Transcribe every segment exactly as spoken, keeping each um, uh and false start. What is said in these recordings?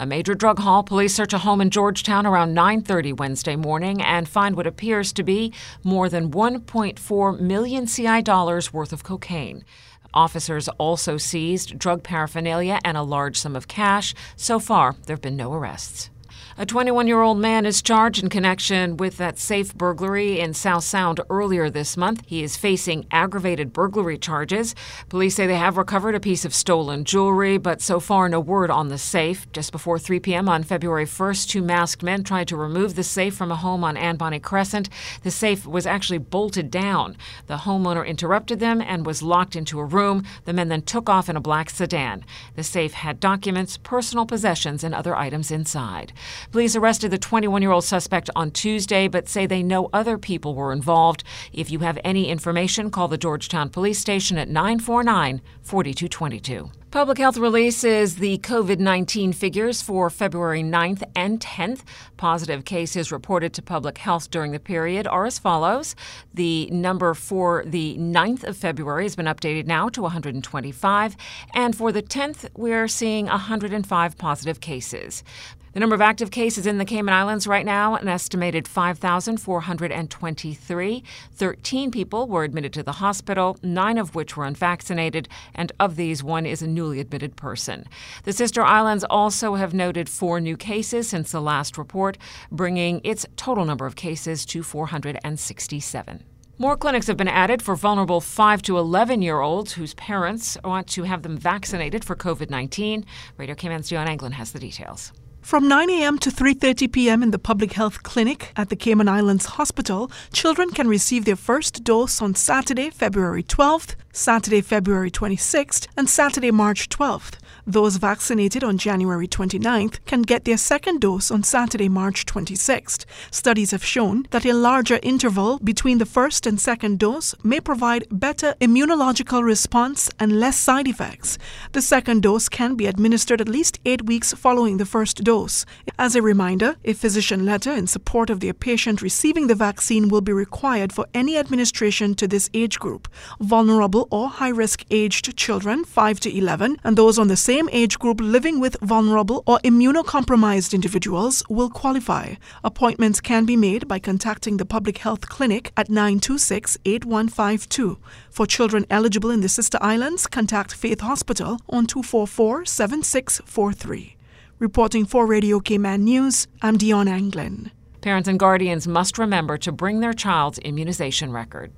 A major drug haul. Police search a home in Georgetown around nine thirty Wednesday morning and find what appears to be more than one point four million C I dollars worth of cocaine. Officers also seized drug paraphernalia and a large sum of cash. So far, there have been no arrests. A twenty-one-year-old man is charged in connection with that safe burglary in South Sound earlier this month. He is facing aggravated burglary charges. Police say they have recovered a piece of stolen jewelry, but so far no word on the safe. Just before three p m on February first, two masked men tried to remove the safe from a home on Ann Bonny Crescent. The safe was actually bolted down. The homeowner interrupted them and was locked into a room. The men then took off in a black sedan. The safe had documents, personal possessions, and other items inside. Police arrested the twenty-one-year-old suspect on Tuesday, but say they know other people were involved. If you have any information, call the Georgetown Police Station at nine four nine, four two two two. Public health releases the COVID nineteen figures for February ninth and tenth. Positive cases reported to public health during the period are as follows. The number for the ninth of February has been updated now to one hundred twenty-five. And for the tenth, we're seeing one hundred five positive cases. The number of active cases in the Cayman Islands right now, an estimated five thousand four hundred twenty-three. thirteen people were admitted to the hospital, nine of which were unvaccinated, and of these, one is a newly admitted person. The sister islands also have noted four new cases since the last report, bringing its total number of cases to four hundred sixty-seven. More clinics have been added for vulnerable five to eleven-year-olds whose parents want to have them vaccinated for COVID nineteen. Radio Cayman's Dion Anglin has the details. From nine a m to three thirty p m in the public health clinic at the Cayman Islands Hospital, children can receive their first dose on Saturday, February twelfth, Saturday, February twenty-sixth, and Saturday, March twelfth. Those vaccinated on January twenty-ninth can get their second dose on Saturday, March twenty-sixth. Studies have shown that a larger interval between the first and second dose may provide better immunological response and less side effects. The second dose can be administered at least eight weeks following the first dose. As a reminder, a physician letter in support of their patient receiving the vaccine will be required for any administration to this age group. Vulnerable or high-risk aged children, five to eleven, and those on the same age group living with vulnerable or immunocompromised individuals will qualify. Appointments can be made by contacting the public health clinic at nine two six, eight one five two. For children eligible in the sister islands, contact Faith Hospital on two four four, seven six four three. Reporting for Radio Cayman News, I'm Dion Anglin. Parents and guardians must remember to bring their child's immunization record.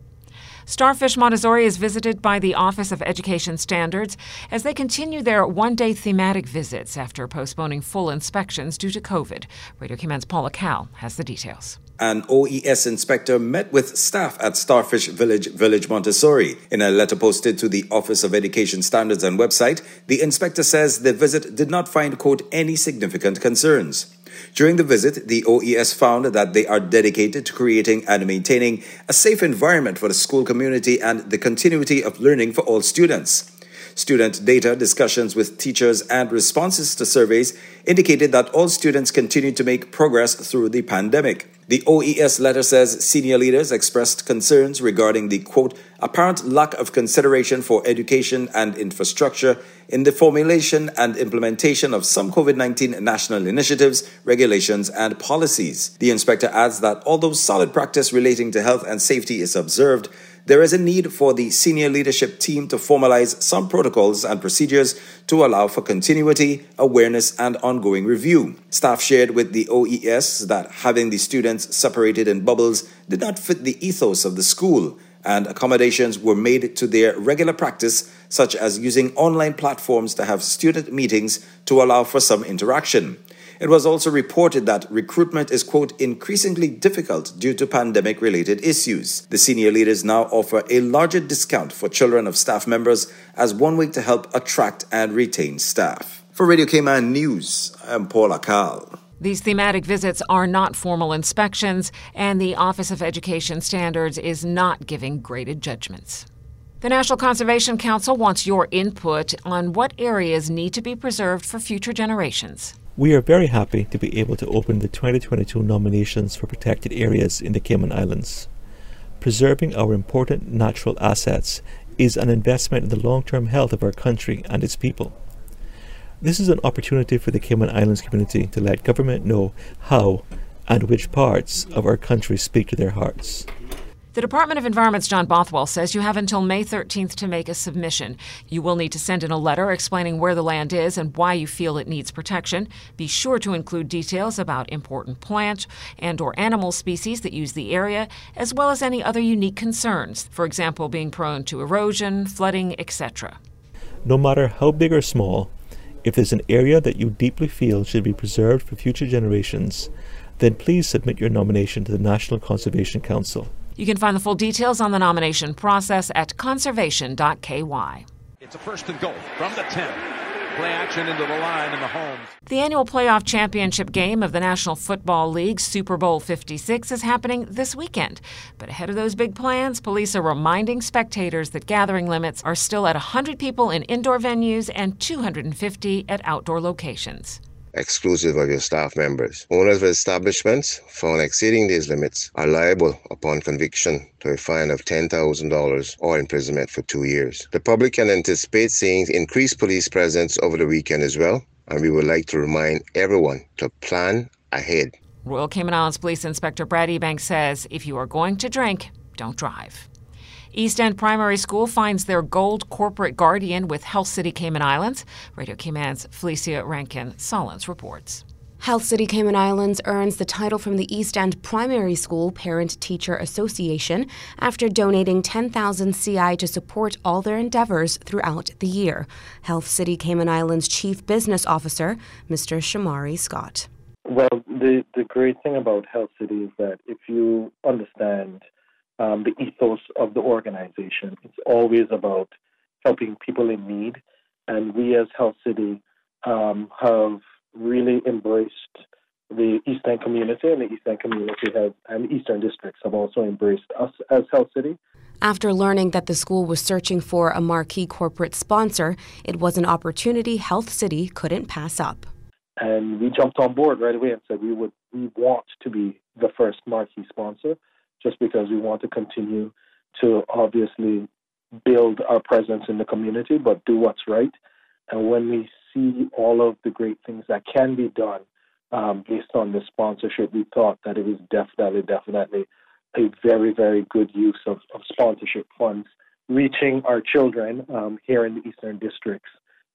Starfish Montessori is visited by the Office of Education Standards as they continue their one-day thematic visits after postponing full inspections due to COVID. Radio Cayman's Paula Kahl has the details. An O E S inspector met with staff at Starfish Village, Village Montessori. In a letter posted to the Office of Education Standards and website, the inspector says the visit did not find, quote, any significant concerns. During the visit, the O E S found that they are dedicated to creating and maintaining a safe environment for the school community and the continuity of learning for all students. Student data, discussions with teachers, and responses to surveys indicated that all students continue to make progress through the pandemic. The O E S letter says senior leaders expressed concerns regarding the, quote, apparent lack of consideration for education and infrastructure in the formulation and implementation of some COVID nineteen national initiatives, regulations, and policies. The inspector adds that although solid practice relating to health and safety is observed, there is a need for the senior leadership team to formalize some protocols and procedures to allow for continuity, awareness, and ongoing review. Staff shared with the O E S that having the students separated in bubbles did not fit the ethos of the school, and accommodations were made to their regular practice, such as using online platforms to have student meetings to allow for some interaction. It was also reported that recruitment is, quote, increasingly difficult due to pandemic-related issues. The senior leaders now offer a larger discount for children of staff members as one way to help attract and retain staff. For Radio Cayman News, I'm Paula Kahl. These thematic visits are not formal inspections, and the Office of Education Standards is not giving graded judgments. The National Conservation Council wants your input on what areas need to be preserved for future generations. We are very happy to be able to open the twenty twenty-two nominations for protected areas in the Cayman Islands. Preserving our important natural assets is an investment in the long-term health of our country and its people. This is an opportunity for the Cayman Islands community to let government know how and which parts of our country speak to their hearts. The Department of Environment's John Bothwell says you have until May thirteenth to make a submission. You will need to send in a letter explaining where the land is and why you feel it needs protection. Be sure to include details about important plant and or animal species that use the area, as well as any other unique concerns, for example, being prone to erosion, flooding, et cetera. No matter how big or small, if there's an area that you deeply feel should be preserved for future generations, then please submit your nomination to the National Conservation Council. You can find the full details on the nomination process at conservation dot k y. It's a first and goal from the ten. Play action into the line and the homes. The annual playoff championship game of the National Football League, Super Bowl fifty-six, is happening this weekend. But ahead of those big plans, police are reminding spectators that gathering limits are still at one hundred people in indoor venues and two hundred fifty at outdoor locations. Exclusive of your staff members. Owners of establishments found exceeding these limits are liable upon conviction to a fine of ten thousand dollars or imprisonment for two years. The public can anticipate seeing increased police presence over the weekend as well, and we would like to remind everyone to plan ahead. Royal Cayman Islands Police Inspector Brad Ebanks says if you are going to drink, don't drive. East End Primary School finds their gold corporate guardian with Health City Cayman Islands. Radio Cayman's Felicia Rankin-Sollins reports. Health City Cayman Islands earns the title from the East End Primary School Parent-Teacher Association after donating ten thousand C I to support all their endeavors throughout the year. Health City Cayman Islands Chief Business Officer, Mister Shamari Scott. Well, the, the great thing about Health City is that if you understand Um, the ethos of the organization. It's always about helping people in need. And we as Health City um, have really embraced the East End community, and the East End community has, and Eastern districts have also embraced us as Health City. After learning that the school was searching for a marquee corporate sponsor, it was an opportunity Health City couldn't pass up. And we jumped on board right away and said we would we want to be the first marquee sponsor, just because we want to continue to obviously build our presence in the community, but do what's right. And when we see all of the great things that can be done um, based on this sponsorship, we thought that it was definitely, definitely a very, very good use of, of sponsorship funds, reaching our children um, here in the Eastern districts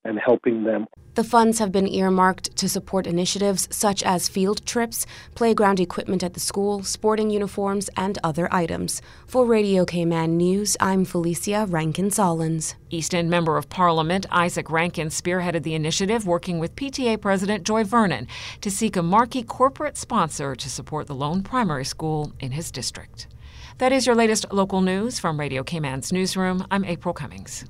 and helping them. The funds have been earmarked to support initiatives such as field trips, playground equipment at the school, sporting uniforms, and other items. For Radio Cayman News, I'm Felicia Rankin-Sollins. East End Member of Parliament Isaac Rankin spearheaded the initiative, working with P T A President Joy Vernon to seek a marquee corporate sponsor to support the lone primary school in his district. That is your latest local news from Radio Cayman's newsroom. I'm April Cummings.